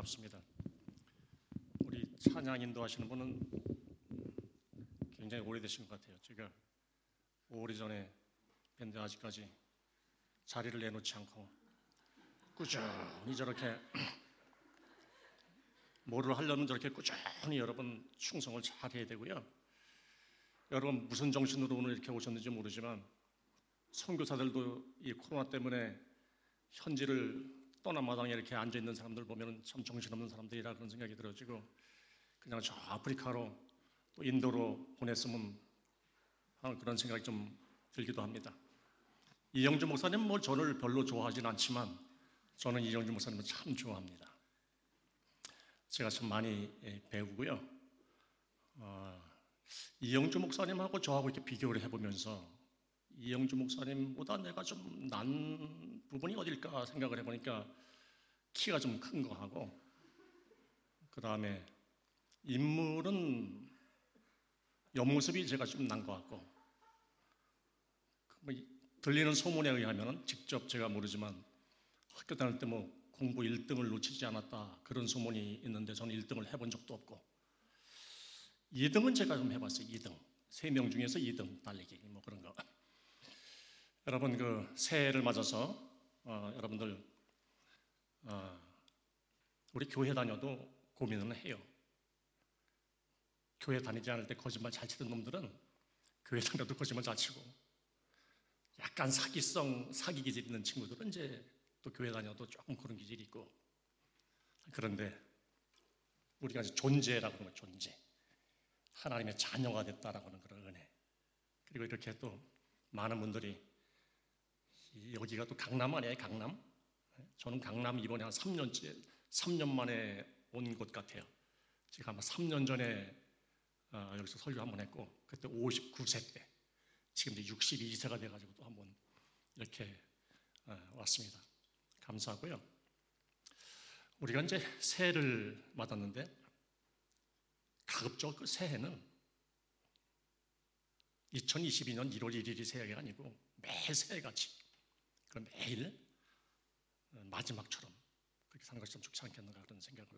반갑습니다. 우리 찬양 인도하시는 분은 굉장히 오래되신 것 같아요. 제가 오래전에 뵀는데 아직까지 자리를 내놓지 않고 꾸준히 저렇게 뭐를 하려면 저렇게 꾸준히 여러분 충성을 잘 해야 되고요. 여러분 무슨 정신으로 오늘 이렇게 오셨는지 모르지만 선교사들도 이 코로나 때문에 현지를 떠난 마당에 이렇게 앉아있는 사람들 보면 참 정신없는 사람들이라 그런 생각이 들어지고, 그냥 저 아프리카로 또 인도로 보냈으면 하는 그런 생각이 좀 들기도 합니다. 이영주 목사님 뭐 저를 별로 좋아하진 않지만 저는 이영주 목사님을 참 좋아합니다. 제가 참 많이 배우고요. 이영주 목사님하고 저하고 이렇게 비교를 해보면서 이영주 목사님보다 내가 좀 난 부분이 어딜까 생각을 해보니까 키가 좀 큰 거 하고, 그 다음에 인물은 옆모습이 제가 좀 난 거 같고, 뭐 들리는 소문에 의하면 직접 제가 모르지만 학교 다닐 때 뭐 공부 1등을 놓치지 않았다 그런 소문이 있는데, 저는 1등을 해본 적도 없고 2등은 제가 좀 해봤어요. 2등 3명 중에서 2등 달리기 뭐 그런 거. 여러분 그 새해를 맞아서 여러분들 우리 교회 다녀도 고민은 해요. 교회 다니지 않을 때 거짓말 잘 치던 놈들은 교회 다녀도 거짓말 잘 치고, 약간 사기 기질 있는 친구들은 이제 또 교회 다녀도 조금 그런 기질이 있고. 그런데 우리가 이제 존재라고 하는 존재, 하나님의 자녀가 됐다라고 하는 그런 은혜. 그리고 이렇게 또 많은 분들이, 여기가 또 강남 아니에요? 강남? 저는 강남 이번에 한 3년 만에 온 것 같아요. 제가 아마 3년 전에 여기서 설교 한번 했고, 그때 59세 때, 지금 이제 62세가 돼가지고 또 한번 이렇게 왔습니다. 감사하고요. 우리가 이제 새해를 맞았는데, 가급적 그 새해는 2022년 1월 1일이 새해가 아니고 매 새해같이 그 매일 마지막처럼 그렇게 사는 것이 좀 좋지 않겠는가 그런 생각을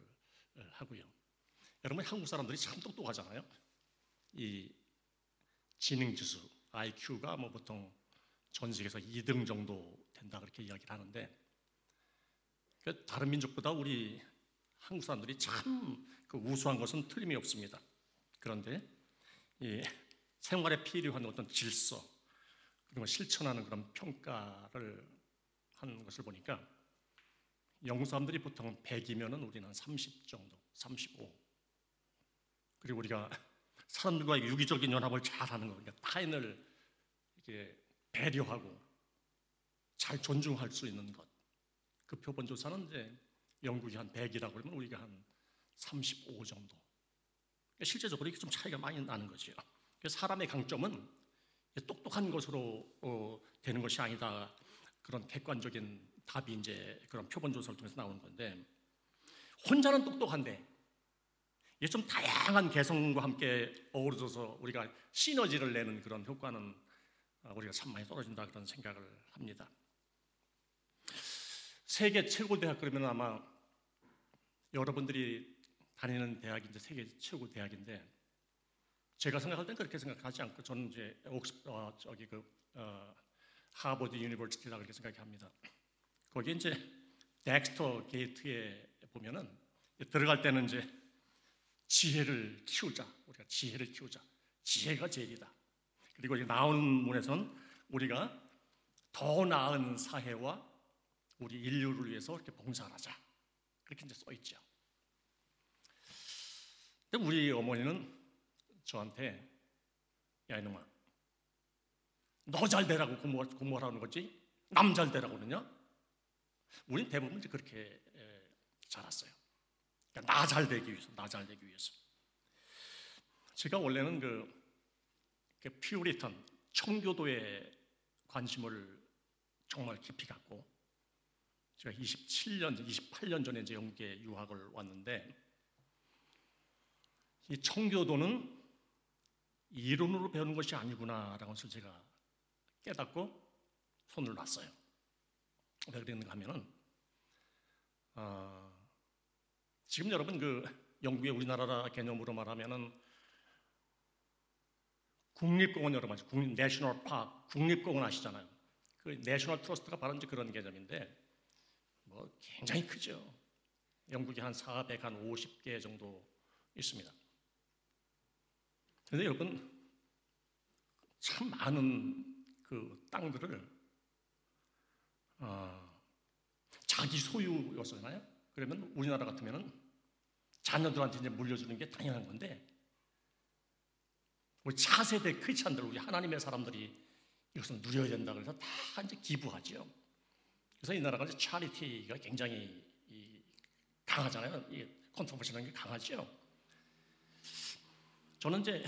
하고요. 여러분 한국 사람들이 참 똑똑하잖아요. 이 지능지수 IQ가 뭐 보통 전 세계에서 2등 정도 된다 그렇게 이야기를 하는데, 다른 민족보다 우리 한국 사람들이 참 그 우수한 것은 틀림이 없습니다. 그런데 이 생활에 필요한 어떤 질서 그리고 실천하는 그런 평가를 하는 것을 보니까 영국 사람들이 보통 100이면은 우리는 30 정도, 35. 그리고 우리가 사람들과 유기적인 연합을 잘하는 거, 그러니까 타인을 이렇게 배려하고 잘 존중할 수 있는 것. 그 표본 조사는 이제 영국이 한 100이라고 그러면 우리가 한 35 정도. 그러니까 실제적으로 이게 좀 차이가 많이 나는 거죠. 사람의 강점은 똑똑한 것으로 되는 것이 아니다. 그런 객관적인 답이 이제 그런 표본 조사를 통해서 나오는 건데, 혼자는 똑똑한데 이게 좀 다양한 개성과 함께 어우러져서 우리가 시너지를 내는 그런 효과는 우리가 참 많이 떨어진다 그런 생각을 합니다. 세계 최고 대학 그러면 아마 여러분들이 다니는 대학이 이제 세계 최고 대학인데, 제가 생각할 땐 그렇게 생각하지 않고 저는 이제 하버드 유니버시티라 그렇게 생각합니다. 거기 이제 덱스터 게이트에 보면은 들어갈 때는 이제 우리가 지혜를 키우자. 지혜가 제일이다. 그리고 이제 나오는 문에선 우리가 더 나은 사회와 우리 인류를 위해서 이렇게 봉사를 하자. 그렇게 이제 써 있죠. 근데 우리 어머니는 저한테, 야 이놈아, 너 잘 되라고 고모하라는 거지 남 잘 되라고 그러냐? 우린 대부분 이제 그렇게 자랐어요. 그러니까 나 잘 되기 위해서. 제가 원래는 그 퓨리턴 청교도에 관심을 정말 깊이 갖고, 제가 28년 전에 이제 영국에 유학을 왔는데, 이 청교도는 이론으로 배우는 것이 아니구나라는 것을 제가 깨닫고 손을 놨어요. 왜 그랬는가 하면은 지금 여러분 그 영국의 우리나라 개념으로 말하면은 국립공원 여러분 아시죠? 국립 내셔널 파크, 국립공원 아시잖아요. 그 내셔널 트러스트가 바로 이제 그런 개념인데 뭐 굉장히 크죠. 영국에 한 450개 정도 있습니다. 그런데 여러분 참 많은 그 땅들을 자기 소유였잖아요. 그러면 우리나라 같으면은 자녀들한테 이제 물려주는 게 당연한 건데 우리 차세대 크리스찬들, 우리 하나님의 사람들이 이것을 누려야 된다 그래서 다 이제 기부하죠. 그래서 이 나라가 이제 차리티가 굉장히 강하잖아요. 이 컨트롤하는 게 강하죠. 저는 이제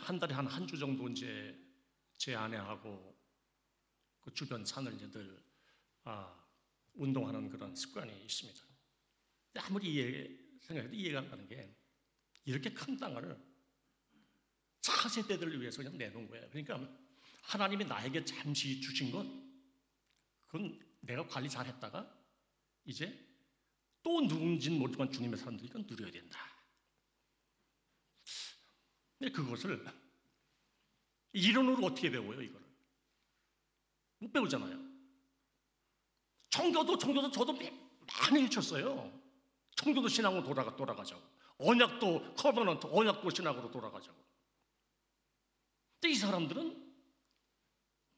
한 달에 한 주 정도 이제 제 아내하고 그 주변 산을 이제 늘 운동하는 그런 습관이 있습니다. 아무리 생각해도 이해가 안 가는 게 이렇게 큰 땅을 차세대들을 위해서 그냥 내놓은 거예요. 그러니까 하나님이 나에게 잠시 주신 것, 그건 내가 관리 잘했다가 이제 또 누군지는 모르지만 주님의 사람들이 그건 누려야 된다. 근데 그것을 이론으로 어떻게 배워요? 이거를 못 배우잖아요. 청교도 저도 많이 해쳤어요. 청교도 신앙으로 돌아가자고, 언약도 커버넌트 언약도 신앙으로 돌아가자고. 근데 이 사람들은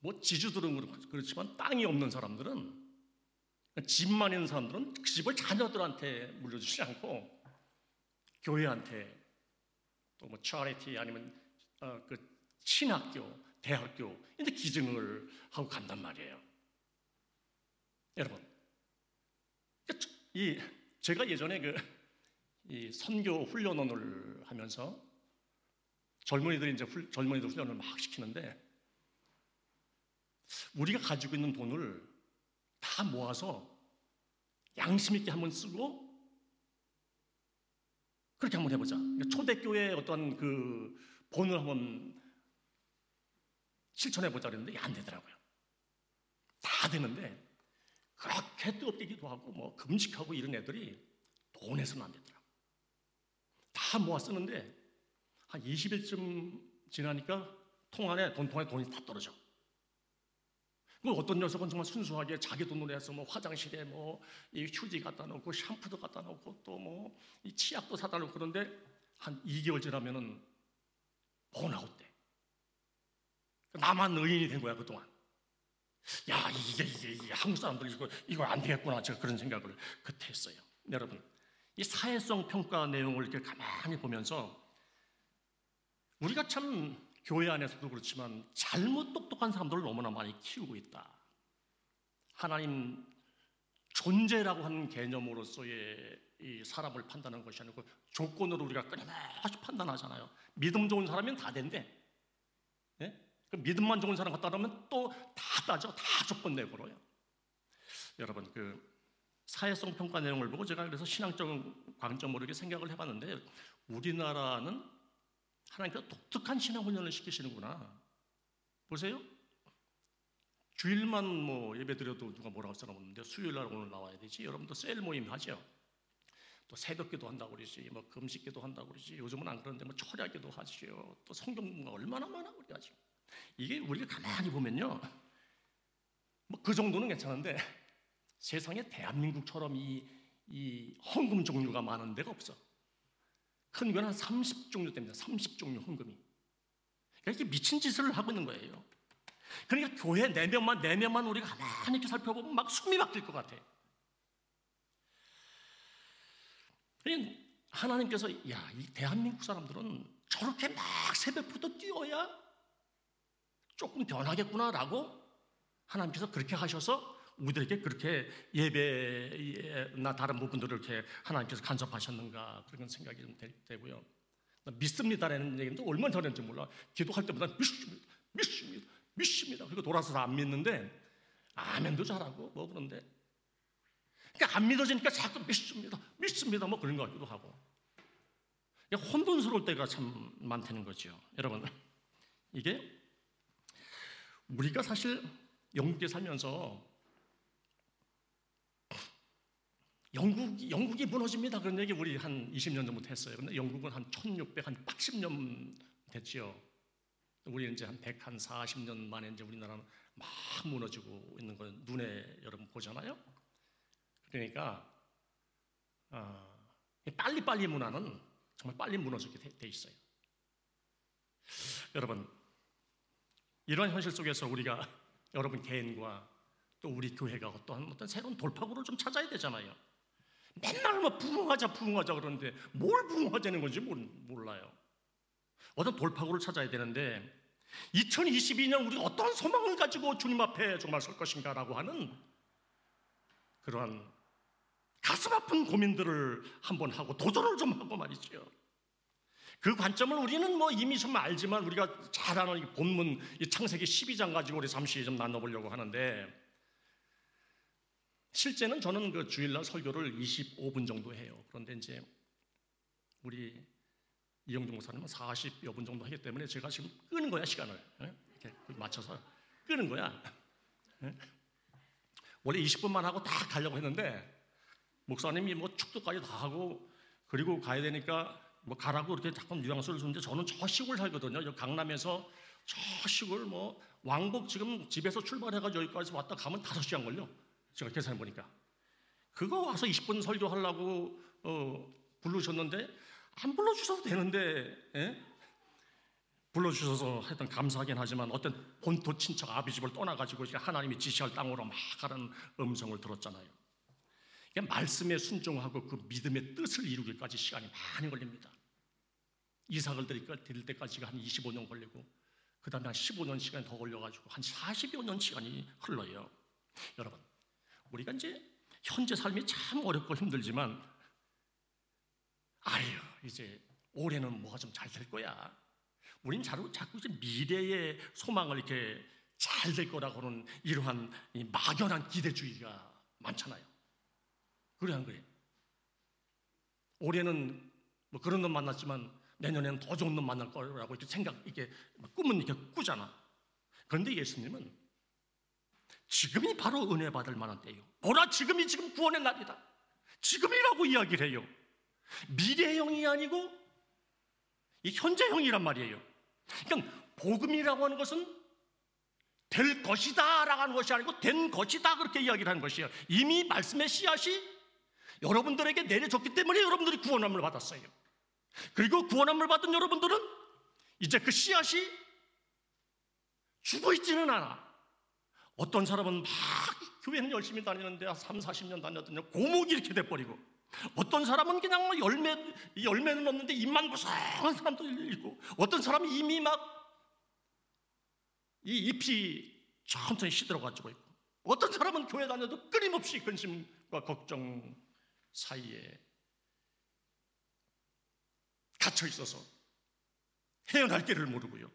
뭐 지주들은 그렇지만 땅이 없는 사람들은, 집만 있는 사람들은 그 집을 자녀들한테 물려주지 않고 교회한테, 또 뭐 차리티 아니면 그 신학교, 대학교 이런데 기증을 하고 간단 말이에요. 여러분, 제가 예전에 이 선교 훈련원을 하면서 젊은이들 훈련을 막 시키는데 우리가 가지고 있는 돈을 다 모아서 양심 있게 한번 쓰고 그렇게 한번 해보자. 초대교회의 어떤 그 본을 한번 실천해보자 그랬는데 안 되더라고요. 다 되는데 그렇게 뜨겁기도 하고 뭐 금식하고 이런 애들이 돈에서는 안 되더라. 다 모아 쓰는데 한 20일쯤 지나니까 돈통에 돈이 다 떨어져. 그 어떤 녀석은 정말 순수하게 자기 돈으로 해서 뭐 화장실에 뭐 이 휴지 갖다 놓고 샴푸도 갖다 놓고 또 뭐 이 치약도 사다 놓고, 그런데 한 2개월 지나면은 번아웃 돼. 나만 의인이 된 거야 그동안. 야, 이게 한국 사람들이 이거 안 되겠구나, 제가 그런 생각을 그때 했어요. 여러분, 이 사회성 평가 내용을 이렇게 가만히 보면서 우리가 참 교회 안에서도 그렇지만 잘못 똑똑한 사람들을 너무나 많이 키우고 있다. 하나님 존재라고 하는 개념으로서의 이 사람을 판단하는 것이 아니고 조건으로 우리가 끊임없이 판단하잖아요. 믿음 좋은 사람이면 다 된대. 네? 믿음만 좋은 사람 같다 그러면 또 다 따져, 다 조건 내걸어요. 여러분, 그 사회성 평가 내용을 보고 제가 그래서 신앙적인 관점으로 이렇게 생각을 해봤는데 우리나라는 하나님께서 독특한 신앙 훈련을 시키시는구나. 보세요. 주일만 뭐 예배드려도 누가 뭐라고 할 사람 없는데 수요일 날 오늘 나와야 되지. 여러분도 셀 모임 하죠. 또 새벽기도 한다고 그러지, 뭐 금식기도 한다고 그러지. 요즘은 안 그런데 뭐 철야기도 하지요. 또 성경공부가 얼마나 많아 우리가 지금. 이게 우리가 가만히 보면요, 뭐 그 정도는 괜찮은데 세상에 대한민국처럼 이 헌금 종류가 많은 데가 없어. 큰 건 한 30종류 됩니다. 30종류 헌금이. 그러니까 이게 미친 짓을 하고 있는 거예요. 그러니까 교회 내면만 우리가 가만히 이렇게 살펴보면 막 숨이 막힐 것 같아. 그러니까 하나님께서 야, 이 대한민국 사람들은 저렇게 막 세배포도 뛰어야 조금 변하겠구나라고 하나님께서 그렇게 하셔서 우리들에게 그렇게 예배나 다른 부분들을 이렇게 하나님께서 간섭하셨는가 그런 생각이 좀 되고요. 믿습니다라는 얘기는 얼마나 잘했는지 몰라. 기도할 때보다 믿습니다. 그리고 돌아서 다 안 믿는데 아멘도 잘하고 뭐 그런데, 그러니까 안 믿어지니까 자꾸 믿습니다 뭐 그런 것 같기도 하고. 그러니까 혼돈스러울 때가 참 많다는 거죠. 여러분, 이게 우리가 사실 영국에 살면서 영국이 무너집니다. 그런 얘기 우리 한 20년 전부터 했어요. 근데 영국은 한 1680년 됐죠. 우리는 이제 한 140년 만에 이제 우리나라는 막 무너지고 있는 걸 눈에 여러분 보잖아요. 그러니까 빨리빨리 문화는 정말 빨리 무너지게 돼 있어요. 여러분, 이러한 현실 속에서 우리가 여러분 개인과 또 우리 교회가 어떤 새로운 돌파구를 좀 찾아야 되잖아요. 맨날 막 부흥하자 그러는데 뭘 부흥하자는 건지 몰라요. 어떤 돌파구를 찾아야 되는데 2022년 우리가 어떤 소망을 가지고 주님 앞에 정말 설 것인가라고 하는 그러한 가슴 아픈 고민들을 한번 하고 도전을 좀 하고 말이죠. 그 관점을 우리는 이미 좀 알지만 우리가 잘 아는 이 본문 이 창세기 12장 가지고 우리 잠시 좀 나눠보려고 하는데, 실제는 저는 그 주일날 설교를 25분 정도 해요. 그런데 이제 우리 이영주 목사님은 40여 분 정도 하기 때문에 제가 지금 끄는 거야, 시간을. 이렇게 맞춰서 끄는 거야. 원래 20분만 하고 딱 가려고 했는데 목사님이 축도까지 다 하고 그리고 가야 되니까 가라고 이렇게 자꾸 뉘앙스를 주는데, 저는 저 시골 살거든요. 강남에서 저 시골 왕복 지금 집에서 출발해가지고 여기까지 왔다 가면 5시간 걸려. 제가 계산해 보니까. 그거 와서 20분 설교하려고 부르셨는데 안 불러주셔도 되는데, 불러주셔서 하여튼 감사하긴 하지만 어떤 본토 친척 아비집을 떠나가지고 하나님이 지시할 땅으로 막 하는 음성을 들었잖아요. 그러니까 말씀에 순종하고 그 믿음의 뜻을 이루기까지 시간이 많이 걸립니다. 이삭을 드릴 때까지가 한 25년 걸리고 그 다음에 한 15년 시간이 더 걸려가지고 한 45년 시간이 흘러요. 여러분, 우리가 이제 현재 삶이 참 어렵고 힘들지만 이제 올해는 뭐가 좀 잘 될 거야. 우린 자꾸 이제 미래의 소망을 이렇게 잘 될 거라고 하는 이러한 이 막연한 기대주의가 많잖아요. 그래 안 그래? 올해는 그런 놈 만났지만 내년에는 더 좋은 놈 만날 거라고 이렇게 이게 꿈은 이렇게 꾸잖아. 그런데 예수님은 지금이 바로 은혜 받을 만한 때요. 보라, 지금이 지금 구원의 날이다. 지금이라고 이야기를 해요. 미래형이 아니고 이 현재형이란 말이에요. 그러니까 복음이라고 하는 것은 될 것이다 라고 하는 것이 아니고 된 것이다, 그렇게 이야기를 하는 것이에요. 이미 말씀의 씨앗이 여러분들에게 내려졌기 때문에 여러분들이 구원함을 받았어요. 그리고 구원함을 받은 여러분들은 이제 그 씨앗이 죽어있지는 않아. 어떤 사람은 막 교회는 열심히 다니는데 3, 40년 다녔더니 고목이 이렇게 돼버리고, 어떤 사람은 그냥 열매는 없는데 입만 무성한 사람도 있고, 어떤 사람은 이미 이 잎이 천천히 시들어가지고 있고, 어떤 사람은 교회 다녀도 끊임없이 근심과 걱정 사이에 갇혀 있어서 헤어날 길을 모르고요.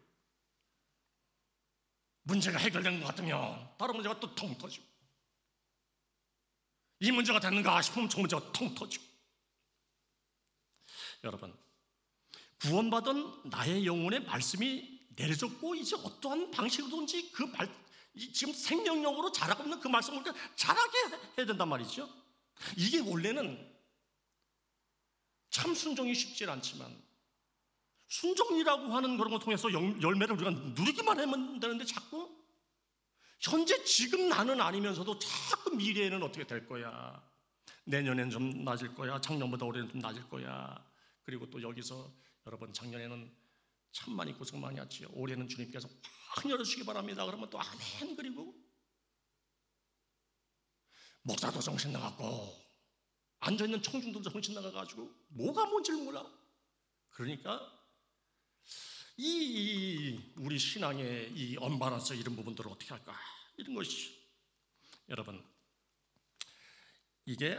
문제가 해결된 것 같으면 다른 문제가 또 통 터지고, 이 문제가 됐는가 싶으면 저 문제가 통 터지고. 여러분, 구원받은 나의 영혼의 말씀이 내려졌고 이제 어떠한 방식으로든지 지금 생명력으로 자라고 있는 그 말씀을 자라게 해야 된단 말이죠. 이게 원래는 참 순종이 쉽지 않지만 순종이라고 하는 그런 걸 통해서 열매를 우리가 누리기만 하면 되는데, 자꾸 현재 지금 나는 아니면서도 자꾸 미래에는 어떻게 될 거야, 내년엔 좀 낮을 거야, 작년보다 올해는 좀 낮을 거야. 그리고 또 여기서 여러분, 작년에는 참 많이 고생 많이 했지요. 올해는 주님께서 확 열어주시기 바랍니다. 그러면 또 아멘. 그리고 목사도 정신 나갔고 앉아있는 청중들도 정신 나가가지고 뭐가 뭔지 몰라. 그러니까 우리 신앙의 이 언밸런스 이런 부분들을 어떻게 할까, 이런 것이죠. 여러분, 이게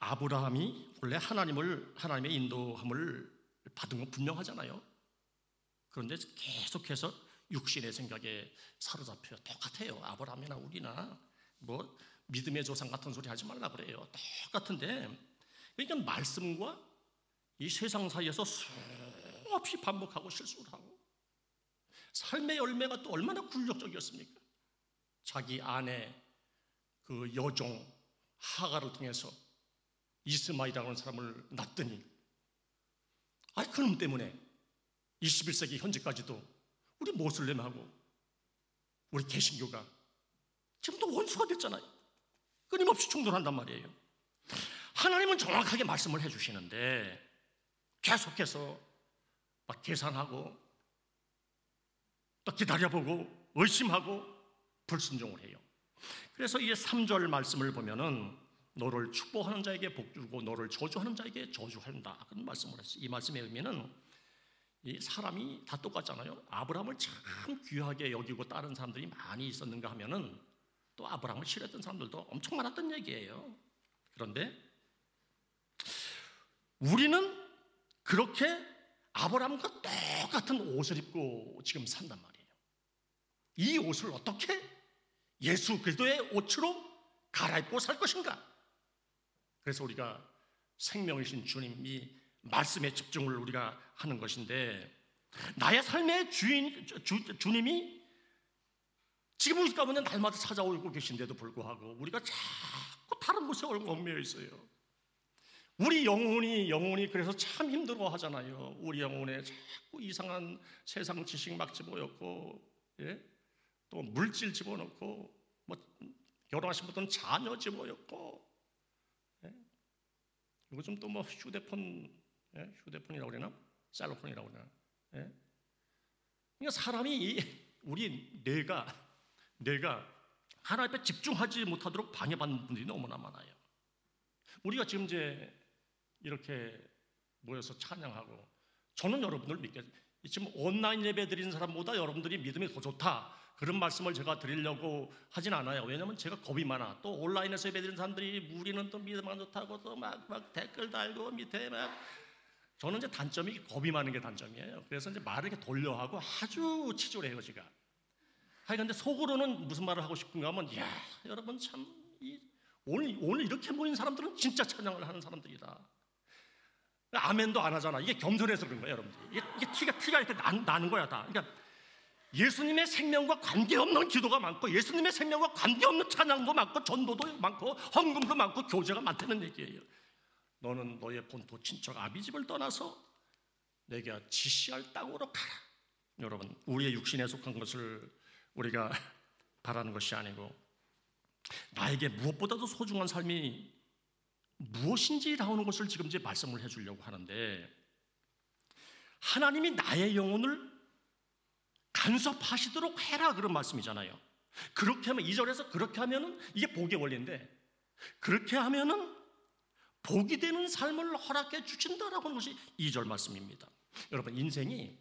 아브라함이 원래 하나님의 인도함을 받은 건 분명하잖아요. 그런데 계속해서 육신의 생각에 사로잡혀 똑같아요. 아브라함이나 우리나 믿음의 조상 같은 소리 하지 말라 그래요. 똑같은데, 그러니까 말씀과 이 세상 사이에서 없이 반복하고 실수를 하고, 삶의 열매가 또 얼마나 굴욕적이었습니까? 자기 아내 그 여종 하가를 통해서 이스마이라고 하는 사람을 낳더니 그놈 때문에 21세기 현재까지도 우리 모슬렘하고 우리 개신교가 지금도 원수가 됐잖아요. 끊임없이 충돌한단 말이에요. 하나님은 정확하게 말씀을 해주시는데 계속해서 막 계산하고 또 기다려보고 의심하고 불순종을 해요. 그래서 이제 3절 말씀을 보면은 너를 축복하는 자에게 복주고 너를 저주하는 자에게 저주한다, 그런 말씀을 했어요. 이 말씀의 의미는 이 사람이 다 똑같잖아요. 아브라함을 참 귀하게 여기고 따른 사람들이 많이 있었는가 하면은 또 아브라함을 싫어했던 사람들도 엄청 많았던 얘기예요. 그런데 우리는 그렇게 아브라함과 똑같은 옷을 입고 지금 산단 말이에요. 이 옷을 어떻게 예수 그리스도의 옷으로 갈아입고 살 것인가? 그래서 우리가 생명이신 주님이 말씀에 집중을 우리가 하는 것인데, 나의 삶의 주님이 지금 우리 가운데 날마다 찾아오고 계신데도 불구하고 우리가 자꾸 다른 곳에 얽매여 있어요. 우리 영혼이 그래서 참 힘들어 하잖아요. 우리 영혼에 자꾸 이상한 세상 지식 막 집어넣고, 또 물질 집어넣고, 결혼하신 분들은 자녀 집어넣고, 요즘 또 휴대폰이라고 그러나? 셀러폰이라고 그러나? 그러니까 우리 뇌가 하나 앞에 집중하지 못하도록 방해받는 분들이 너무나 많아요. 우리가 지금 이제 이렇게 모여서 찬양하고, 저는 여러분들 지금 온라인 예배 드리는 사람보다 여러분들이 믿음이 더 좋다, 그런 말씀을 제가 드리려고 하진 않아요. 왜냐하면 제가 겁이 많아. 또 온라인에서 예배 드리는 사람들이 우리는 또 믿음 안 좋다고 또 막 댓글 달고 밑에 막, 저는 이제 단점이 겁이 많은 게 단점이에요. 그래서 이제 말을 이렇게 돌려 하고 아주 치졸해요, 제가. 근데 속으로는 무슨 말을 하고 싶은가 하면, 야, 여러분 참 오늘 이렇게 모인 사람들은 진짜 찬양을 하는 사람들이다. 아멘도 안 하잖아. 이게 겸손해서 그런 거예요, 여러분들. 이게 티가 이렇게 나는 거야, 다. 그러니까 예수님의 생명과 관계없는 기도가 많고, 예수님의 생명과 관계없는 찬양도 많고, 전도도 많고, 헌금도 많고, 교제가 많다는 얘기예요. 너는 너의 본토 친척 아비집을 떠나서 내가 지시할 땅으로 가라. 여러분, 우리의 육신에 속한 것을 우리가 바라는 것이 아니고, 나에게 무엇보다도 소중한 삶이 무엇인지 나오는 것을 지금 이제 말씀을 해주려고 하는데, 하나님이 나의 영혼을 간섭하시도록 해라, 그런 말씀이잖아요. 그렇게 하면, 2절에서 그렇게 하면은, 이게 복의 원리인데, 그렇게 하면은 복이 되는 삶을 허락해 주신다라고 하는 것이 2절 말씀입니다. 여러분, 인생이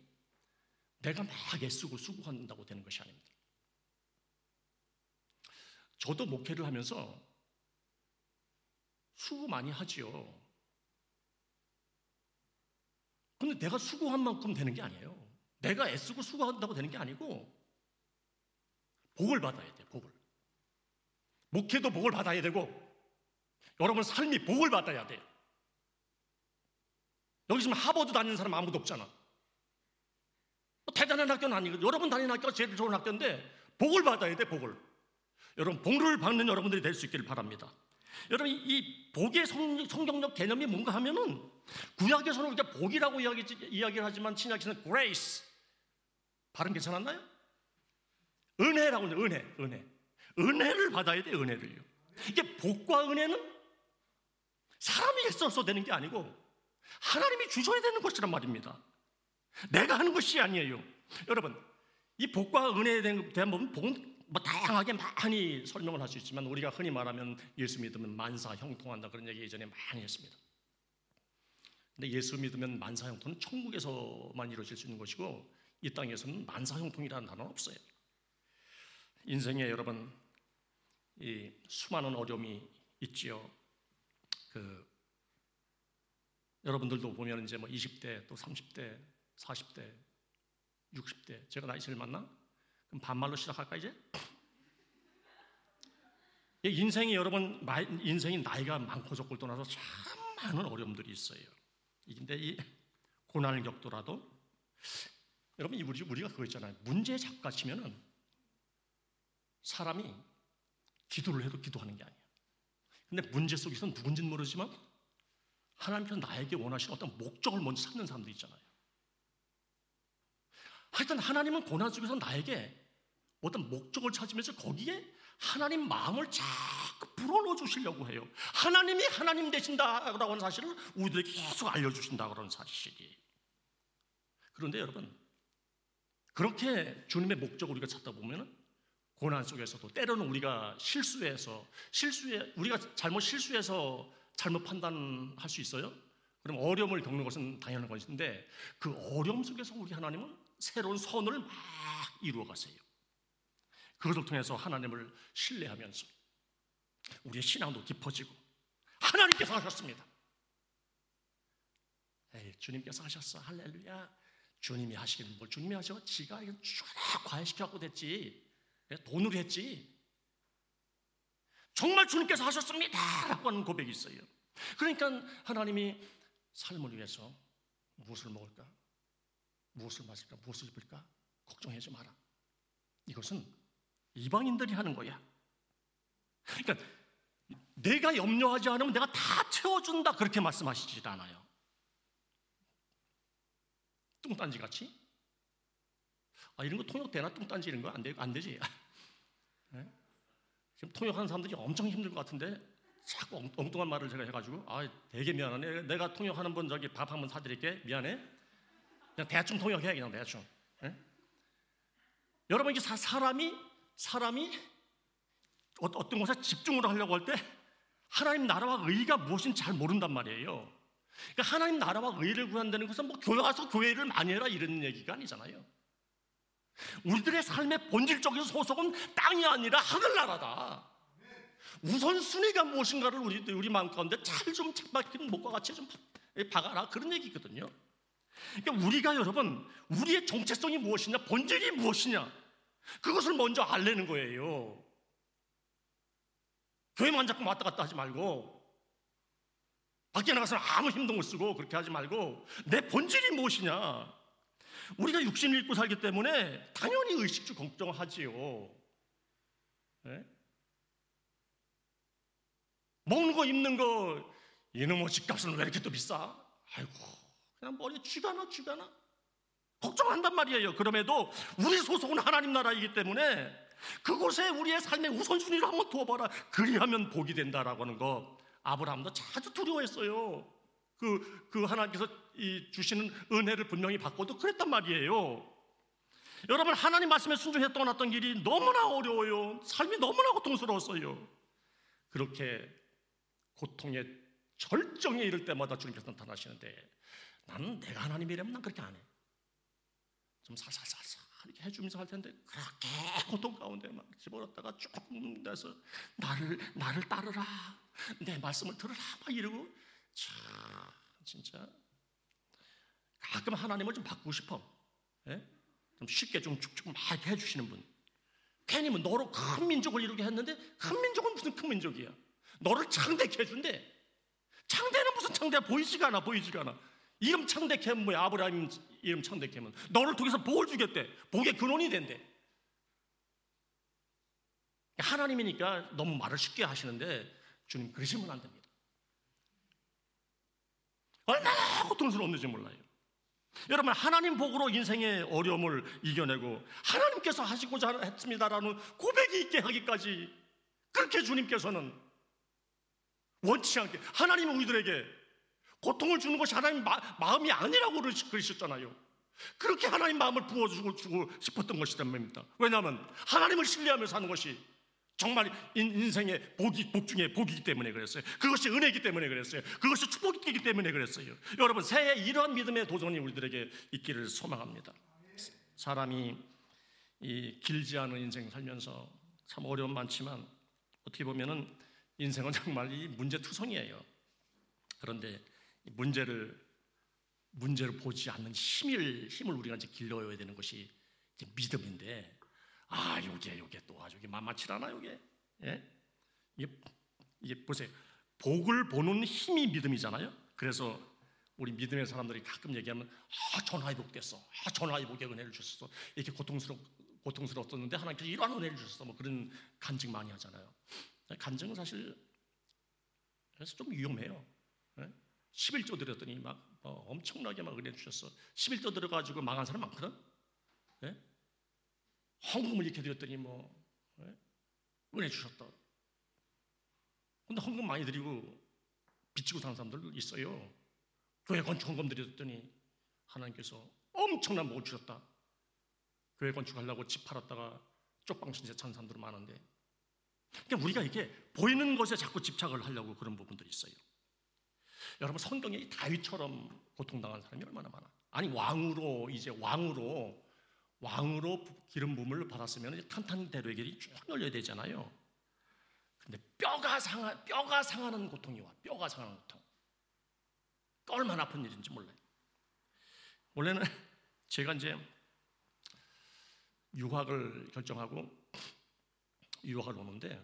내가 막 애쓰고 수고한다고 되는 것이 아닙니다. 저도 목회를 하면서 수고 많이 하지요. 근데 내가 수고한 만큼 되는 게 아니에요. 내가 애쓰고 수고한다고 되는 게 아니고, 복을 받아야 돼, 복을. 목회도 복을 받아야 되고, 여러분 삶이 복을 받아야 돼요. 여기 지금 하버드 다니는 사람 아무도 없잖아. 대단한 학교는 아니고, 여러분 다니는 학교가 제일 좋은 학교인데, 복을 받아야 돼, 복을. 여러분, 복을 받는 여러분들이 될 수 있기를 바랍니다. 여러분, 이 복의 성경적 개념이 뭔가 하면은, 구약에서는 우리가 복이라고 이야기를 하지만 신약에서는 grace, 발음 괜찮았나요? 은혜라고 해요. 은혜. 은혜를 받아야 돼요, 은혜를요. 이게 복과 은혜는 사람이 애써서 되는 게 아니고 하나님이 주셔야 되는 것이란 말입니다. 내가 하는 것이 아니에요. 여러분, 이 복과 은혜에 대한 복은 다양하게 많이 설명을 할 수 있지만, 우리가 흔히 말하면 예수 믿으면 만사 형통한다, 그런 얘기 예전에 많이 했습니다. 근데 예수 믿으면 만사 형통은 천국에서만 이루어질 수 있는 것이고, 이 땅에서는 만사 형통이라는 단어는 없어요. 인생에 여러분 이 수많은 어려움이 있지요. 여러분들도 보면 이제 20대, 또 30대, 40대, 60대, 제가 나이 제일 많나? 그럼 반말로 시작할까 이제? 인생이 여러분, 인생이 나이가 많고 적고 떠나서 참 많은 어려움들이 있어요. 근데 이 고난을 겪더라도 여러분, 우리가 그거 있잖아요. 문제에 자꾸 갇히면은 사람이 기도를 해도 기도하는 게 아니야. 근데 문제 속에서는 누군지는 모르지만 하나님께서 나에게 원하시는 어떤 목적을 먼저 찾는 사람들이 있잖아요. 하여튼 하나님은 고난 속에서 나에게 어떤 목적을 찾으면서 거기에 하나님 마음을 자꾸 불어넣어 주시려고 해요. 하나님이 하나님 되신다라고 하는 사실을 우리들에게 계속 알려주신다고 하는 사실이. 그런데 여러분, 그렇게 주님의 목적을 우리가 찾다 보면은 고난 속에서도 때로는 우리가 실수해서 잘못 판단할 수 있어요. 그럼 어려움을 겪는 것은 당연한 것인데 그 어려움 속에서 우리 하나님은 새로운 선을 막 이루어 가세요. 그것을 통해서 하나님을 신뢰하면서 우리의 신앙도 깊어지고 하나님께서 하셨습니다. 에이, 주님께서 하셨어. 할렐루야. 주님이 하시긴 뭘 주님이 하셔. 지가 이건 쭉 과외시켜갖고 됐지. 돈으로 했지. 정말 주님께서 하셨습니다 라고 하는 고백이 있어요. 그러니까 하나님이 삶을 위해서 무엇을 먹을까? 무엇을 마실까? 무엇을 입을까? 걱정하지 마라. 이것은 이방인들이 하는 거야. 그러니까 내가 염려하지 않으면 내가 다 채워준다 그렇게 말씀하시지 않아요. 뚱딴지같이? 아, 이런 거 통역되나? 뚱딴지 이런 거? 안 되지? 네? 지금 통역하는 사람들이 엄청 힘들 것 같은데 자꾸 엉뚱한 말을 제가 해가지고 아 되게 미안하네. 내가 통역하는 분 저기 밥 한번 사드릴게. 미안해. 그냥 대충 통역해. 그냥 대충. 네? 여러분 이게 사람이 어떤 것에 집중으로 하려고 할 때 하나님 나라와 의의가 무엇인지 잘 모른단 말이에요. 그러니까 하나님 나라와 의의를 구한다는 것은 뭐 교회 가서 교회를 많이 해라 이런 얘기가 아니잖아요. 우리들의 삶의 본질적인 소속은 땅이 아니라 하늘나라다. 우선순위가 무엇인가를 우리 마음 가운데 잘 좀 책박힌 목과 같이 좀 박아라 그런 얘기거든요. 그러니까 우리가 여러분 우리의 정체성이 무엇이냐 본질이 무엇이냐 그것을 먼저 알려는 거예요. 교회만 자꾸 왔다 갔다 하지 말고 밖에 나가서는 아무 힘도 못 쓰고 그렇게 하지 말고 내 본질이 무엇이냐. 우리가 육신을 입고 살기 때문에 당연히 의식주 걱정하지요. 네? 먹는 거 입는 거 이놈의 집값은 왜 이렇게 또 비싸? 아이고 그냥 머리에 쥐가 나 걱정한단 말이에요. 그럼에도 우리 소속은 하나님 나라이기 때문에 그곳에 우리의 삶의 우선순위를 한번 두어봐라. 그리하면 복이 된다라고 하는 거 아브라함도 자주 두려워했어요. 그 하나님께서 주시는 은혜를 분명히 받고도 그랬단 말이에요. 여러분 하나님 말씀에 순종해 떠났던 길이 너무나 어려워요. 삶이 너무나 고통스러웠어요. 그렇게 고통의 절정에 이를 때마다 주님께서 나타나시는데 나는 내가 하나님이라면 난 그렇게 안 해. 좀 살살살살 이렇게 해주면서 할 텐데 그렇게 고통 가운데 막 집어넣다가 조금 돼서 나를 따르라 내 말씀을 들으라 막 이러고 참 진짜 가끔 하나님을 좀 바꾸고 싶어. 예? 좀 쉽게 좀 쭉쭉 막 해주시는 분. 괜히 뭐 너로 큰 민족을 이루게 했는데 큰 민족은 무슨 큰 민족이야. 너를 창대케 해준대. 창대는 무슨 창대야. 보이지가 않아. 이름 창대케 하면 뭐야. 아브라함 이름 창대케 하면 너를 통해서 복을 주겠대. 복의 근원이 된대. 하나님이니까 너무 말을 쉽게 하시는데 주님 그러시면 안 됩니다. 얼마나 고통스러운지 몰라요. 여러분 하나님 복으로 인생의 어려움을 이겨내고 하나님께서 하시고자 했습니다라는 고백이 있게 하기까지 그렇게 주님께서는 원치 않게 하나님은 우리들에게 고통을 주는 것이 하나님 마음이 아니라고 그러셨잖아요. 그렇게 하나님 마음을 부어주고 싶었던 것이 됩니다. 왜냐하면 하나님을 신뢰하면서 하는 것이 정말 인생의 복 중에 복이기 때문에 그랬어요. 그것이 은혜이기 때문에 그랬어요. 그것이 축복이기 때문에 그랬어요. 여러분 새해 이러한 믿음의 도전이 우리들에게 있기를 소망합니다. 사람이 이 길지 않은 인생 살면서 참 어려움 많지만 어떻게 보면은 인생은 정말 이 문제투성이에요. 그런데 문제를 보지 않는 힘을 우리가 이제 길러야 되는 것이 이제 믿음인데. 아, 요게 또 아주 만만치 않아, 요게. 예? 이게 보세요. 복을 보는 힘이 믿음이잖아요. 그래서 우리 믿음의 사람들이 가끔 얘기하면 전하의 복 됐어. 전하의 복에 은혜를 주셨어. 이렇게 고통스러웠었는데 하나님께서 이러한 은혜를 주셨어. 뭐 그런 간증 많이 하잖아요. 간증은 사실 그래서 좀 위험해요. 예? 11조 드렸더니 막 엄청나게 막 은혜 주셨어. 11조 들어가지고 망한 사람 많거든. 예? 헌금을 이렇게 드렸더니 뭐 예? 은혜 주셨다. 근데 헌금 많이 드리고 빚지고 사는 사람들 있어요. 교회 건축 헌금 드렸더니 하나님께서 엄청난 복을 주셨다. 교회 건축하려고 집 팔았다가 쪽방신세 찬 사람들 많은데, 그러니까 우리가 이렇게 보이는 것에 자꾸 집착을 하려고 그런 부분들이 있어요. 여러분, 성경에 다윗처럼 고통당한 사람이 얼마나 많아. 아니, 왕으로, 이제 왕으로 기름 부음을 받았으면 탄탄대로의 길이 쭉 열려야 되잖아요. 근데 뼈가 상하는 고통이 와. 뼈가 상하는 고통. 얼마나 아픈 일인지 몰라요. 원래는 제가 이제 유학을 결정하고 유학을 오는데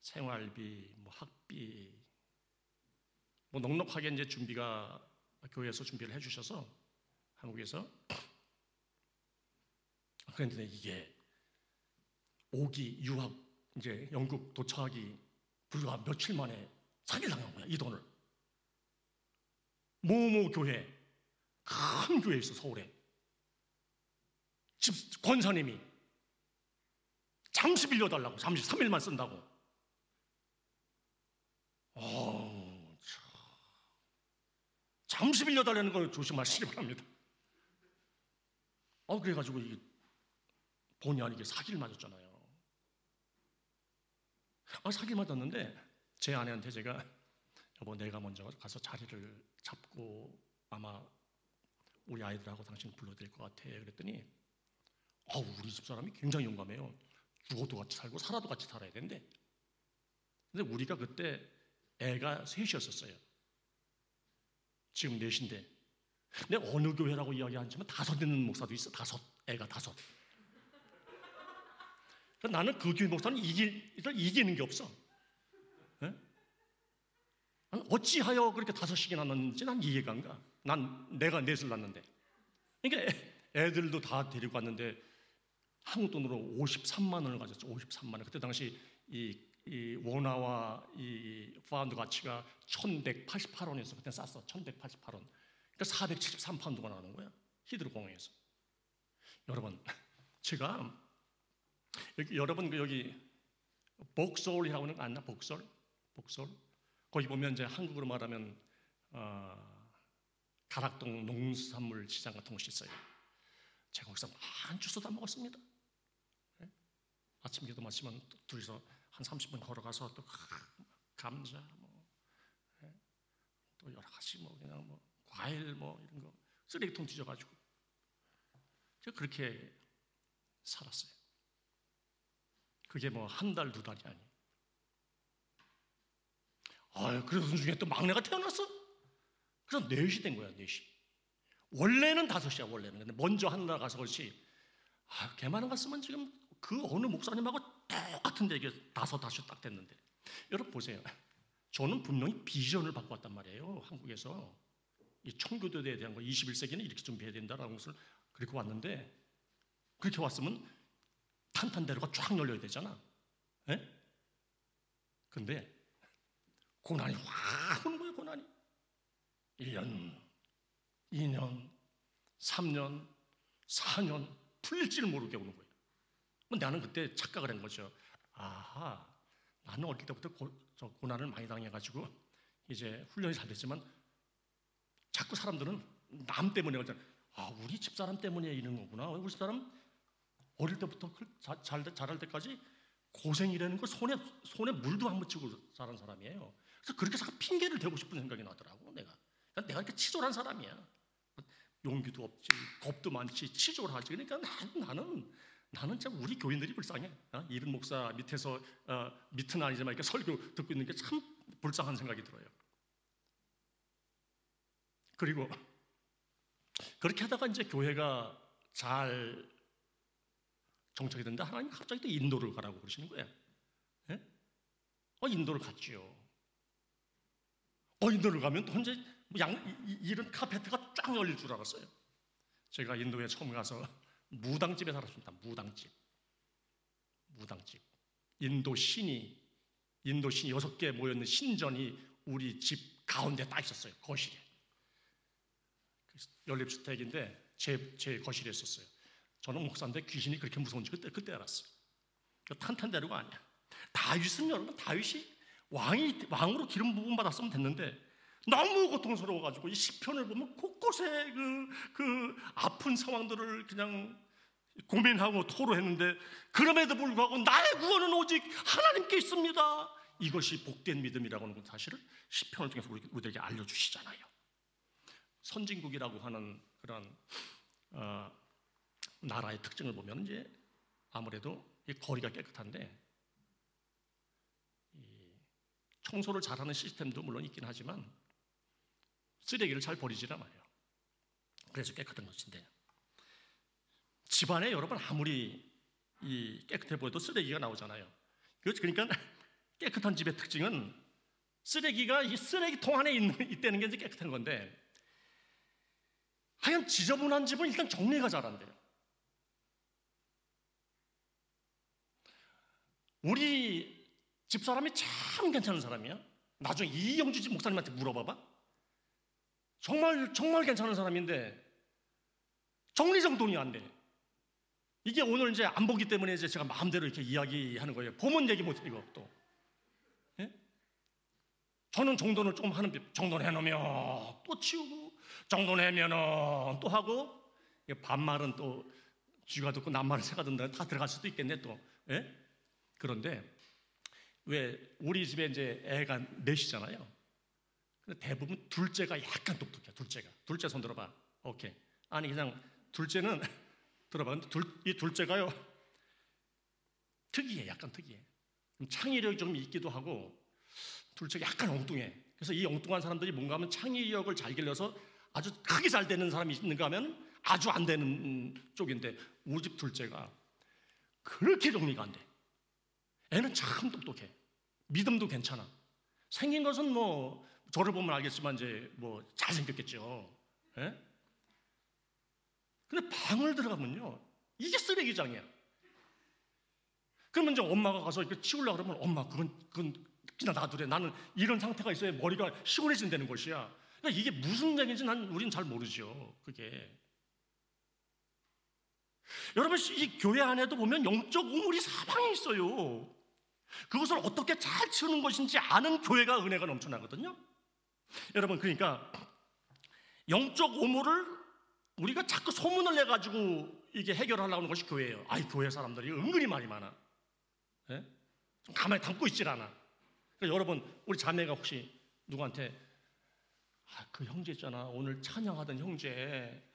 생활비, 뭐 학비, 뭐 넉넉하게 이제 준비가 교회에서 준비를 해주셔서 한국에서. 그런데 이게 오기 유학 이제 영국 도착하기 불과 며칠 만에 사기당한 거야. 이 돈을 모모 교회, 큰 교회 있어 서울에. 집 권사님이 잠시 빌려달라고, 잠시 3일만 쓴다고. 잠시 빌려달라는 걸 조심하시기 바랍니다. 그래가지고 이게 본의 아니게 사기를 맞았잖아요. 사기를 맞았는데 제 아내한테 제가, 여보, 내가 먼저 가서 자리를 잡고 아마 우리 아이들하고 당신 불러드릴 것 같아. 그랬더니 우리 집사람이 굉장히 용감해요. 죽어도 같이 살고 살아도 같이 살아야 된대. 근데 우리가 그때 애가 셋이었었어요. 지금 넷인데. 근데 어느 교회라고 이야기하지만 다섯 있는 목사도 있어. 애가 다섯. 그러니까 나는 그 교회 목사는 이기는 게 없어. 네? 어찌하여 그렇게 다섯씩이 낳았는지 난 이해가 안 가. 난 내가 넷을 낳았는데. 그러니까 애들도 다 데리고 왔는데 한국 돈으로 53만 원을 가졌죠. 53만 원. 그때 당시 이 원화와 이 파운드 가치가 1188원이었어. 그때 쌌어. 1188원. 그러니까 473파운드가 나오는 거야. 히드로 공항에서. 여러분, 제가 여기 복서울이라고 하는 거 아나? 복서울. 거기 보면 이제 한국으로 말하면 가락동 농산물 시장 같은 곳이 있어요. 제가 거기서 한 주소 다 먹었습니다. 네? 아침 기도 마치면 둘이서 한 30분 걸어가서 또 감자 네? 또 여러 가지 그냥 과일 이런 거 쓰레기통 뒤져가지고 제가 그렇게 살았어요. 그게 한 달, 두 달이 아니에요. 그래서 그 중에 또 막내가 태어났어. 그래서 4시 된 거야, 4시. 원래는 5시야, 원래는. 근데 먼저 하늘나라 가서 그렇지. 걔만 갔으면 지금 그 어느 목사님하고 똑같은데 이게 5시 딱 됐는데. 여러분 보세요. 저는 분명히 비전을 받고 왔단 말이에요. 한국에서. 이 청교도에 대한 거 21세기는 이렇게 준비해야 된다라는 것을 그렇게 왔는데, 그렇게 왔으면 탄탄대로가 쫙 열려야 되잖아. 예? 근데 고난이 확 오는 거예요, 고난이. 1년, 2년, 3년, 4년 풀릴지를 모르게 오는 거예요. 나는 그때 착각을 한 거죠. 아하, 나는 어릴 때부터 고난을 많이 당해가지고 이제 훈련이 잘 됐지만 자꾸 사람들은 남 때문에 우리 집사람 때문에 이런 거구나. 우리 집사람 어릴 때부터 자랄 때까지 고생이라는 걸 손에 물도 안 묻히고 자란 사람이에요. 그래서 그렇게 자꾸 핑계를 대고 싶은 생각이 나더라고. 내가 이렇게 치졸한 사람이야. 용기도 없지, 겁도 많지, 치졸하지. 그러니까 나는 참 우리 교인들이 불쌍해. 이런 목사 밑에서 밑은 아니지만 이렇게 설교 듣고 있는 게 참 불쌍한 생각이 들어요. 그리고 그렇게 하다가 이제 교회가 잘 정착이 된다. 하나님 갑자기 또 인도를 가라고 그러시는 거예요. 예? 인도를 갔지요. 인도를 가면 또 혼자 이런 카페트가 쫙 열릴 줄 알았어요. 제가 인도에 처음 가서 무당집에 살았습니다. 무당집. 인도 신이 6개 모여있는 신전이 우리 집 가운데 딱 있었어요. 거실에. 연립주택인데 제 거실에 있었어요. 저는 목사인데 귀신이 그렇게 무서운지 그때 알았어요. 탄탄대로가 아니야. 다윗은 여러분, 다윗이 왕으로 기름 부음 받았으면 됐는데 너무 고통스러워가지고 이 시편을 보면 곳곳에 그 아픈 상황들을 그냥 고민하고 토로했는데 그럼에도 불구하고 나의 구원은 오직 하나님께 있습니다. 이것이 복된 믿음이라고 하는 사실을 시편을 통해서 우리들에게 알려주시잖아요. 선진국이라고 하는 그런 나라의 특징을 보면 이제 아무래도 이 거리가 깨끗한데 이 청소를 잘하는 시스템도 물론 있긴 하지만 쓰레기를 잘 버리질 않아요. 그래서 깨끗한 것인데 집안에 여러분 아무리 이 깨끗해 보여도 쓰레기가 나오잖아요. 그러니까 깨끗한 집의 특징은 쓰레기가 이 쓰레기통 안에 있다는 게 이제 깨끗한 건데 하여간 지저분한 집은 일단 정리가 잘 안 돼요. 우리 집사람이 참 괜찮은 사람이야. 나중에 이영주 목사님한테 물어봐봐. 정말 괜찮은 사람인데 정리정돈이 안 돼. 이게 오늘 이제 안 보기 때문에 이제 제가 마음대로 이렇게 이야기하는 거예요. 보면 얘기 못 해요, 또. 예? 저는 정돈을 조금 하는 정돈해 놓으면 또 치우고 정돈하면 또 하고 반말은 또 쥐가 듣고 낱말을 새가 듣는다 다 들어갈 수도 있겠네 또. 예? 그런데 왜 우리 집에 이제 애가 넷이잖아요. 근데 대부분 둘째가 약간 똑똑해. 둘째 손 들어봐. 오케이. 아니 그냥 둘째는 들어봐. 이 둘째가요 특이해. 약간 특이해. 창의력이 좀 있기도 하고 둘째가 약간 엉뚱해. 그래서 이 엉뚱한 사람들이 뭔가 하면 창의력을 잘 길러서 아주 크게 잘 되는 사람이 있는가 하면 아주 안 되는 쪽인데 우리 집 둘째가 그렇게 정리가 안 돼. 애는 참 똑똑해. 믿음도 괜찮아. 생긴 것은 뭐 저를 보면 알겠지만 이제 뭐 잘생겼겠죠. 예? 근데 방을 들어가면요 이게 쓰레기장이야. 그러면 이제 엄마가 가서 이거 치우려고 그러면 엄마 그건 그냥 놔두래. 나는 이런 상태가 있어야 머리가 시원해진다는 것이야. 그러니까 이게 무슨 얘기인지 우리는 잘 모르죠. 그게 여러분 이 교회 안에도 보면 영적 우물이 사방에 있어요. 그것을 어떻게 잘 치우는 것인지 아는 교회가 은혜가 넘쳐나거든요. 여러분 그러니까 영적 우물을 우리가 자꾸 소문을 내가지고 이게 해결하려고 하는 것이 교회예요. 아이 교회 사람들이 은근히 말이 많아. 예? 가만히 담고 있질 않아. 그러니까 여러분 우리 자매가 혹시 누구한테 그 형제 있잖아 오늘 찬양하던 형제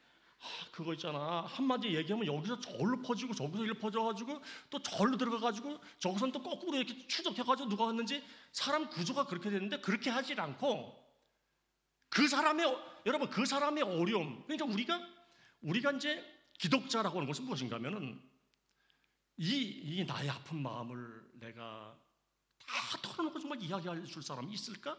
그거 있잖아 한마디 얘기하면 여기서 절로 퍼지고 저기서 일로 퍼져가지고 또 절로 들어가가지고 저기서는 또 거꾸로 이렇게 추적해가지고 누가 왔는지 사람 구조가 그렇게 됐는데 그렇게 하질 않고 그 사람의 어려움. 그러니까 우리가 이제 기독자라고 하는 것은 무엇인가 하면은 이 나의 아픈 마음을 내가 다 털어놓고 정말 이야기할 줄 사람이 있을까?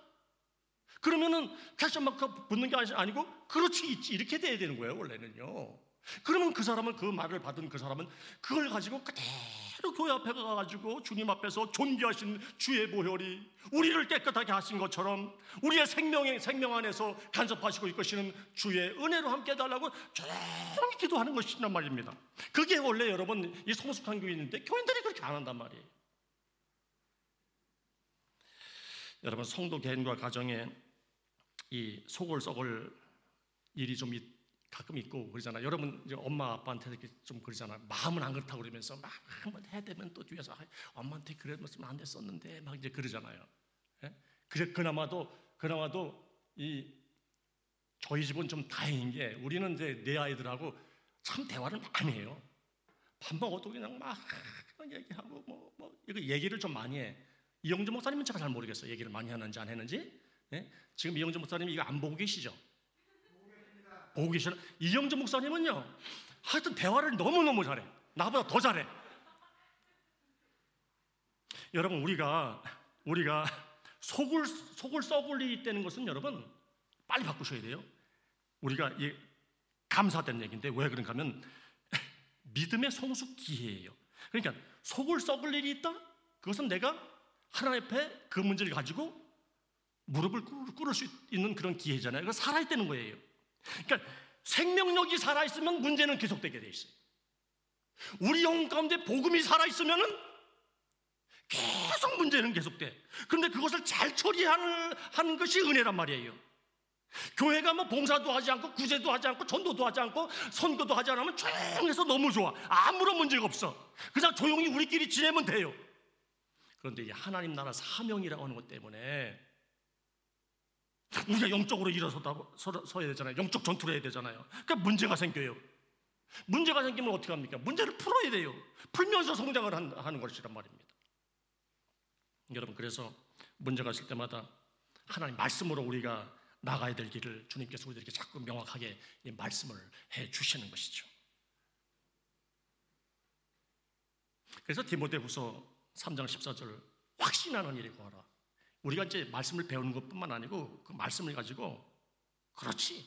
그러면은 퀘스천 마크 붙는 게 아니고 그렇지 있지 이렇게 돼야 되는 거예요 원래는요. 그러면 그 사람은 그 말을 받은 그 사람은 그걸 가지고 그대로 교회 앞에 가가지고 주님 앞에서 존귀하신 주의 보혈이 우리를 깨끗하게 하신 것처럼 우리의 생명 안에서 간섭하시고 이끄시는 주의 은혜로 함께 해달라고 조용히 기도하는 것이란 말입니다. 그게 원래 여러분 이 성숙한 교인인데 교인들이 그렇게 안 한단 말이에요. 여러분 성도 개인과 가정에 이 속을 썩을 일이 좀 가끔 있고 그러잖아요. 여러분 이제 엄마 아빠한테 이렇게 좀 그러잖아. 마음은 안 그렇다고 그러면서 막 한번 해대면 또 뒤에서 엄마한테 그랬으면 안 됐었는데 막 이제 그러잖아요. 예? 그래 그나마도 이 저희 집은 좀 다행인 게 우리는 이제 내 아이들하고 참 대화를 많이 해요. 밥 먹어도 그냥 막 얘기하고 뭐 이거 얘기를 좀 많이 해. 이영주 목사님은 제가 잘 모르겠어요. 얘기를 많이 하는지 안 했는지. 예? 지금 이영주 목사님이 이거 안 보고 계시죠? 보고 계시나? 이영주 목사님은요 하여튼 대화를 너무너무 잘해. 나보다 더 잘해. 여러분 우리가 속을 썩을 때는 것은 여러분 빨리 바꾸셔야 돼요. 우리가 이 감사된 얘기인데 왜 그런가 하면 믿음의 성숙 기회예요. 그러니까 속을 썩을 일이 있다? 그것은 내가 하나님 앞에 그 문제를 가지고 무릎을 꿇을 수 있는 그런 기회잖아요. 그래서 살아있다는 거예요. 그러니까 생명력이 살아있으면 문제는 계속되게 돼 있어요. 우리 영혼 가운데 복음이 살아있으면은 계속 문제는 계속돼. 그런데 그것을 잘 처리하는 것이 은혜란 말이에요. 교회가 뭐 봉사도 하지 않고 구제도 하지 않고 전도도 하지 않고 선교도 하지 않으면 조용해서 너무 좋아. 아무런 문제가 없어. 그냥 조용히 우리끼리 지내면 돼요. 그런데 이제 하나님 나라 사명이라고 하는 것 때문에 우리가 영적으로 일어서야 되잖아요. 영적 전투를 해야 되잖아요. 그러니까 문제가 생겨요. 문제가 생기면 어떻게 합니까? 문제를 풀어야 돼요. 풀면서 성장을 하는 것이란 말입니다. 여러분, 그래서 문제가 있을 때마다 하나님 말씀으로 우리가 나가야 될 길을 주님께서 우리에게 자꾸 명확하게 이 말씀을 해 주시는 것이죠. 그래서 디모데후서 3장 14절 확신하는 일이 구하라. 우리가 이제 말씀을 배우는 것뿐만 아니고 그 말씀을 가지고 그렇지,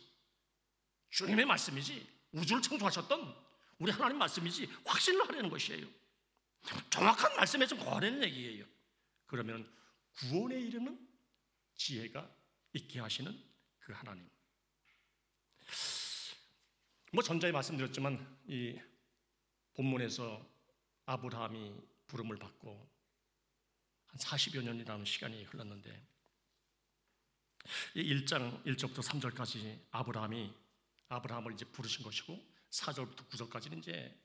주님의 말씀이지, 우주를 창조하셨던 우리 하나님 말씀이지 확신을 하려는 것이에요. 정확한 말씀에 좀 거하라는 얘기예요. 그러면 구원에 이르는 지혜가 있게 하시는 그 하나님. 뭐 전자에 말씀드렸지만 이 본문에서 아브라함이 부름을 받고 한 40여 년이라는 시간이 흘렀는데 이 1장 1절부터 3절까지 아브라함을 이제 부르신 것이고 4절부터 9절까지는 이제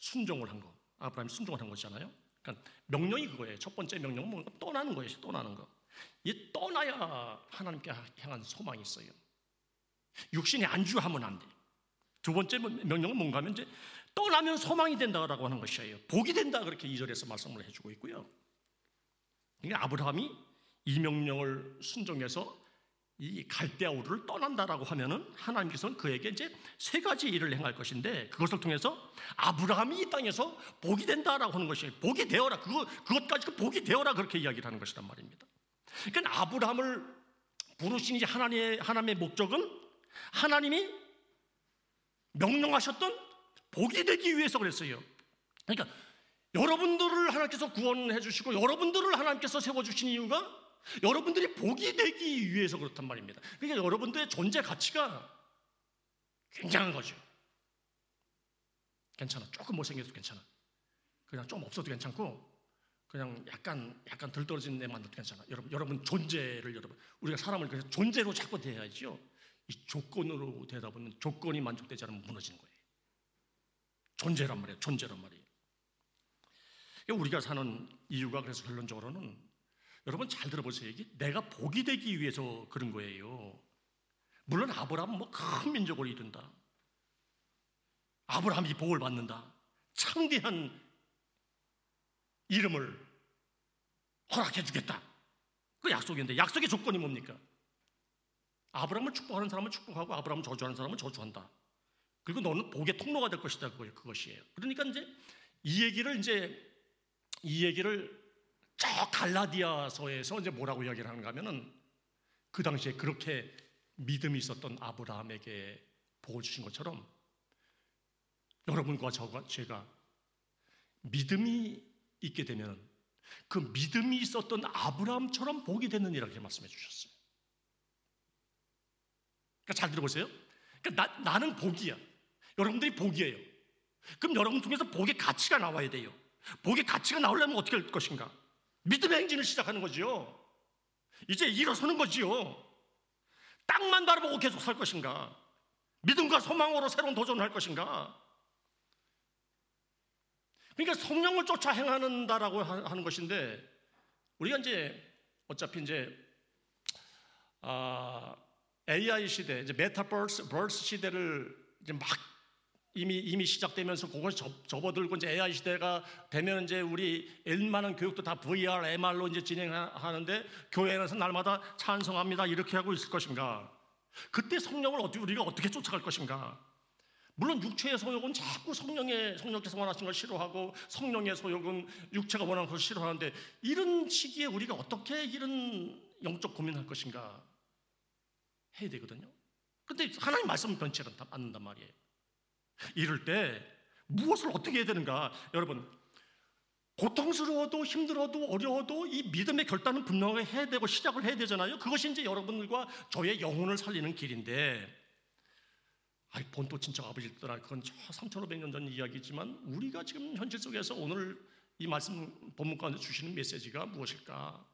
순종을 한 거. 아브라함이 순종을 한 것이잖아요. 그러니까 명령이 그거예요. 첫 번째 명령은 뭔가 떠나는 거예요. 떠나는 거. 이 떠나야 하나님께 향한 소망이 있어요. 육신에 안주하면 안 돼. 두 번째 명령은 뭔가 하면 이제 떠나면 소망이 된다라고 하는 것이에요. 복이 된다, 그렇게 2절에서 말씀을 해주고 있고요. 그러니까 아브라함이 이 명령을 순종해서 이 갈대아 우르를 떠난다라고 하면은 하나님께서는 그에게 이제 세 가지 일을 행할 것인데 그것을 통해서 아브라함이 이 땅에서 복이 된다라고 하는 것이, 복이 되어라, 그것까지 그 복이 되어라, 그렇게 이야기를 하는 것이란 말입니다. 그러니까 아브라함을 부르신 하나님의 목적은 하나님이 명령하셨던 복이 되기 위해서 그랬어요. 그러니까 여러분들을 하나님께서 구원해 주시고 여러분들을 하나님께서 세워주신 이유가 여러분들이 복이 되기 위해서 그렇단 말입니다. 그러니까 여러분들의 존재 가치가 굉장한 거죠. 괜찮아, 조금 못생겨도 괜찮아, 그냥 좀 없어도 괜찮고, 그냥 약간 덜 떨어진 애만 해도 괜찮아. 여러분 존재를, 우리가 사람을 그래서 존재로 자꾸 대해야지요. 이 조건으로 대하다 보면 조건이 만족되지 않으면 무너지는 거예요. 존재란 말이에요. 그러니까 우리가 사는 이유가, 그래서 결론적으로는 여러분 잘 들어보세요. 이게 내가 복이 되기 위해서 그런 거예요. 물론 아브라함은 뭐 큰 민족을 이룬다, 아브라함이 복을 받는다, 창대한 이름을 허락해 주겠다, 그 약속인데 약속의 조건이 뭡니까? 아브라함을 축복하는 사람은 축복하고 아브라함을 저주하는 사람은 저주한다. 그리고 너는 복의 통로가 될 것이다, 그것이에요. 그러니까 이제 이 얘기를 저 갈라디아서에서 이제 뭐라고 이야기를 하는가 하면은 그 당시에 그렇게 믿음이 있었던 아브라함에게 복을 주신 것처럼 여러분과 제가 믿음이 있게 되면 그 믿음이 있었던 아브라함처럼 복이 되느니라, 이렇게 말씀해 주셨어요. 그러니까 잘 들어보세요. 그러니까 나는 복이야. 여러분들이 복이에요. 그럼 여러분 중에서 복의 가치가 나와야 돼요. 복의 가치가 나오려면 어떻게 할 것인가? 믿음의 행진을 시작하는 거지요. 이제 일어서는 거지요. 땅만 바라보고 계속 살 것인가? 믿음과 소망으로 새로운 도전을 할 것인가? 그러니까 성령을 쫓아 행하는다라고 하는 것인데, 우리가 이제 어차피 이제 AI 시대, 이제 메타버스 시대를 이제 막 이미 시작되면서 그것이 접어들고 이제 AI 시대가 되면 이제 우리 일만한 교육도 다 VR, MR로 이제 진행하는데 교회에서 날마다 찬성합니다, 이렇게 하고 있을 것인가? 그때 성령을 우리가 어떻게 쫓아갈 것인가? 물론 육체의 소욕은 자꾸 성령께서 원하신 걸 싫어하고 성령의 소욕은 육체가 원하는 것을 싫어하는데, 이런 시기에 우리가 어떻게 이런 영적 고민을 할 것인가 해야 되거든요. 근데 하나님 말씀은 변치 않는단 말이에요. 이럴 때 무엇을 어떻게 해야 되는가? 여러분, 고통스러워도 힘들어도 어려워도 이 믿음의 결단은 분명히 해야 되고 시작을 해야 되잖아요. 그것이 이제 여러분들과 저의 영혼을 살리는 길인데, 아이 본토 친척 아버지를 떠나, 그건 3,500년 전 이야기지만 우리가 지금 현실 속에서 오늘 이 말씀 본문 가운데 주시는 메시지가 무엇일까?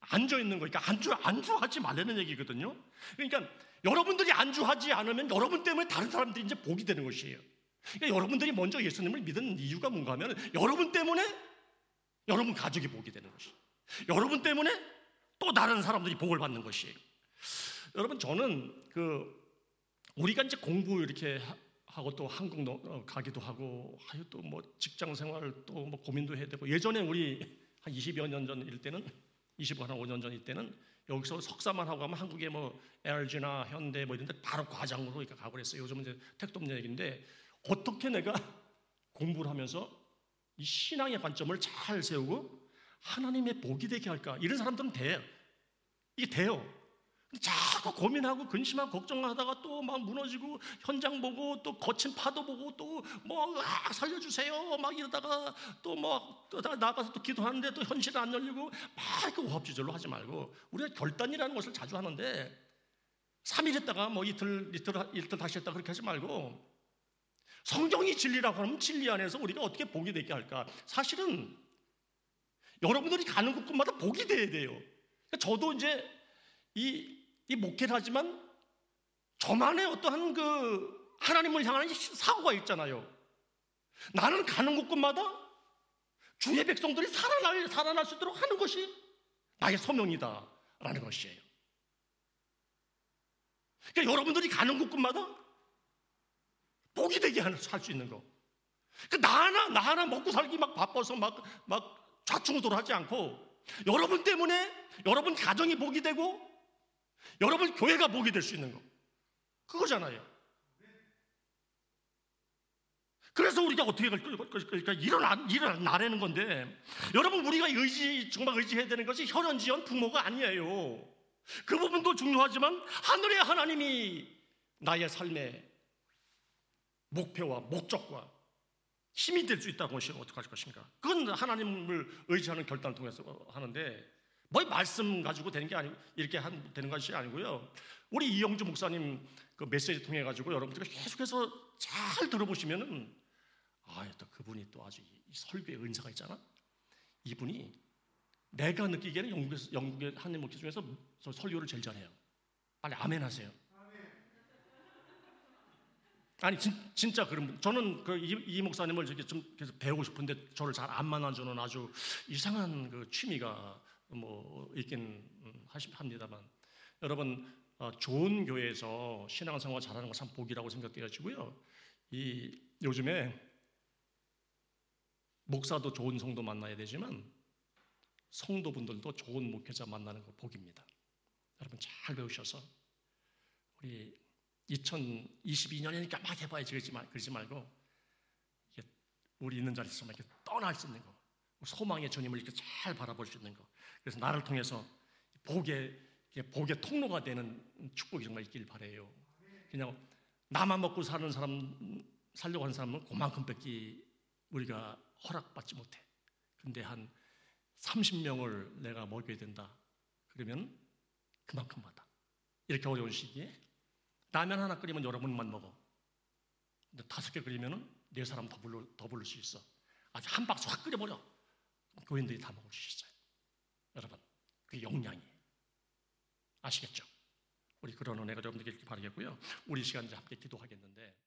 앉아있는 거니까 안주하지 말라는 얘기거든요. 그러니까 여러분들이 안주하지 않으면 여러분 때문에 다른 사람들이 이제 복이 되는 것이에요. 그러니까 여러분들이 먼저 예수님을 믿은 이유가 뭔가 하면 여러분 때문에 여러분 가족이 복이 되는 것이에요. 여러분 때문에 또 다른 사람들이 복을 받는 것이에요. 여러분, 저는 우리가 이제 공부 이렇게 하고 또 한국 가기도 하고 또 뭐 직장 생활 또 뭐 고민도 해야 되고, 예전에 우리 한 20여 년 전일 때는 25년 전일 때는 여기서 석사만 하고 가면 한국에 뭐 LG나 현대 뭐 이런 데 바로 과장으로 그러니까 가고 그랬어요. 요즘은 이제 택도 없는 얘기인데, 어떻게 내가 공부를 하면서 이 신앙의 관점을 잘 세우고 하나님의 복이 되게 할까? 이런 사람들은 돼요. 이게 돼요. 자꾸 고민하고 근심하고 걱정하다가 또 막 무너지고 현장 보고 또 거친 파도 보고 또 뭐 살려주세요 막 이러다가 또 막 나가서 또 기도하는데 또 현실이 안 열리고 막 그 우합지졸로 하지 말고, 우리가 결단이라는 것을 자주 하는데 3일 했다가 뭐 이틀 다시 했다가 그렇게 하지 말고, 성경이 진리라고 하면 진리 안에서 우리가 어떻게 복이 되게 할까? 사실은 여러분들이 가는 곳곳마다 복이 돼야 돼요. 그러니까 저도 이제 이 목회를 하지만 저만의 어떠한 그 하나님을 향하는 사고가 있잖아요. 나는 가는 곳곳마다 주의 백성들이 살아날 수 있도록 하는 것이 나의 소명이다라는 것이에요. 그러니까 여러분들이 가는 곳곳마다 복이 되게 할 수 있는 거. 그러니까 나 하나 먹고 살기 막 바빠서 막 좌충우돌하지 않고, 여러분 때문에 여러분 가정이 복이 되고 여러분 교회가 복이 될 수 있는 거, 그거잖아요. 그래서 우리가 어떻게 그러니까 일어나라는 건데, 여러분 우리가 정말 의지해야 되는 것이 혈연지연 부모가 아니에요. 그 부분도 중요하지만 하늘의 하나님이 나의 삶의 목표와 목적과 힘이 될 수 있다는 것이 어떻게 할 것인가? 그건 하나님을 의지하는 결단을 통해서 하는데, 뭐 말씀 가지고 되는 게 아니고 이렇게 되는 것이 아니고요. 우리 이영주 목사님 그 메시지 통해 가지고 여러분들이 계속해서 잘 들어보시면은, 또 그분이 또 아주 설교의 은사가 있잖아. 이분이 내가 느끼기에는 영국의 한인 목회 중에서 저 설교를 제일 잘해요. 빨리 아멘 하세요. 아니 진짜 그런, 저는 이 목사님을 이렇게 좀 계속 배우고 싶은데 저를 잘 안 만나주는 아주 이상한 그 취미가 뭐 있긴 합니다만, 여러분 좋은 교회에서 신앙생활 잘하는 거 참 복이라고 생각되어지고요. 이 요즘에 목사도 좋은 성도 만나야 되지만 성도분들도 좋은 목회자 만나는 거 복입니다. 여러분 잘 배우셔서 우리 2022년이니까 막 해봐야지 그러지 말고, 이게 우리 있는 자리에서만 이렇게 떠날 수 있는 거, 소망의 주님을 이렇게 잘 바라볼 수 있는 거, 그래서 나를 통해서 복의 통로가 되는 축복이 정말 있길 바라요. 그냥 나만 먹고 사는 사람, 살려고 하는 사람은 그만큼 뺏기 우리가 허락받지 못해. 근데 한 30명을 내가 먹여야 된다 그러면 그만큼 받아. 이렇게 어려운 시기에 라면 하나 끓이면 여러분만 먹어. 근데 5개 끓이면은 4사람 더 부를 수 있어. 아주 한 박스 확 끓여버려. 교인들이 다 먹을 수 있어요. 여러분, 그게 역량이에요. 아시겠죠? 우리 그런 은혜가 여러분들께 바라겠고요. 우리 시간 이제 함께 기도하겠는데.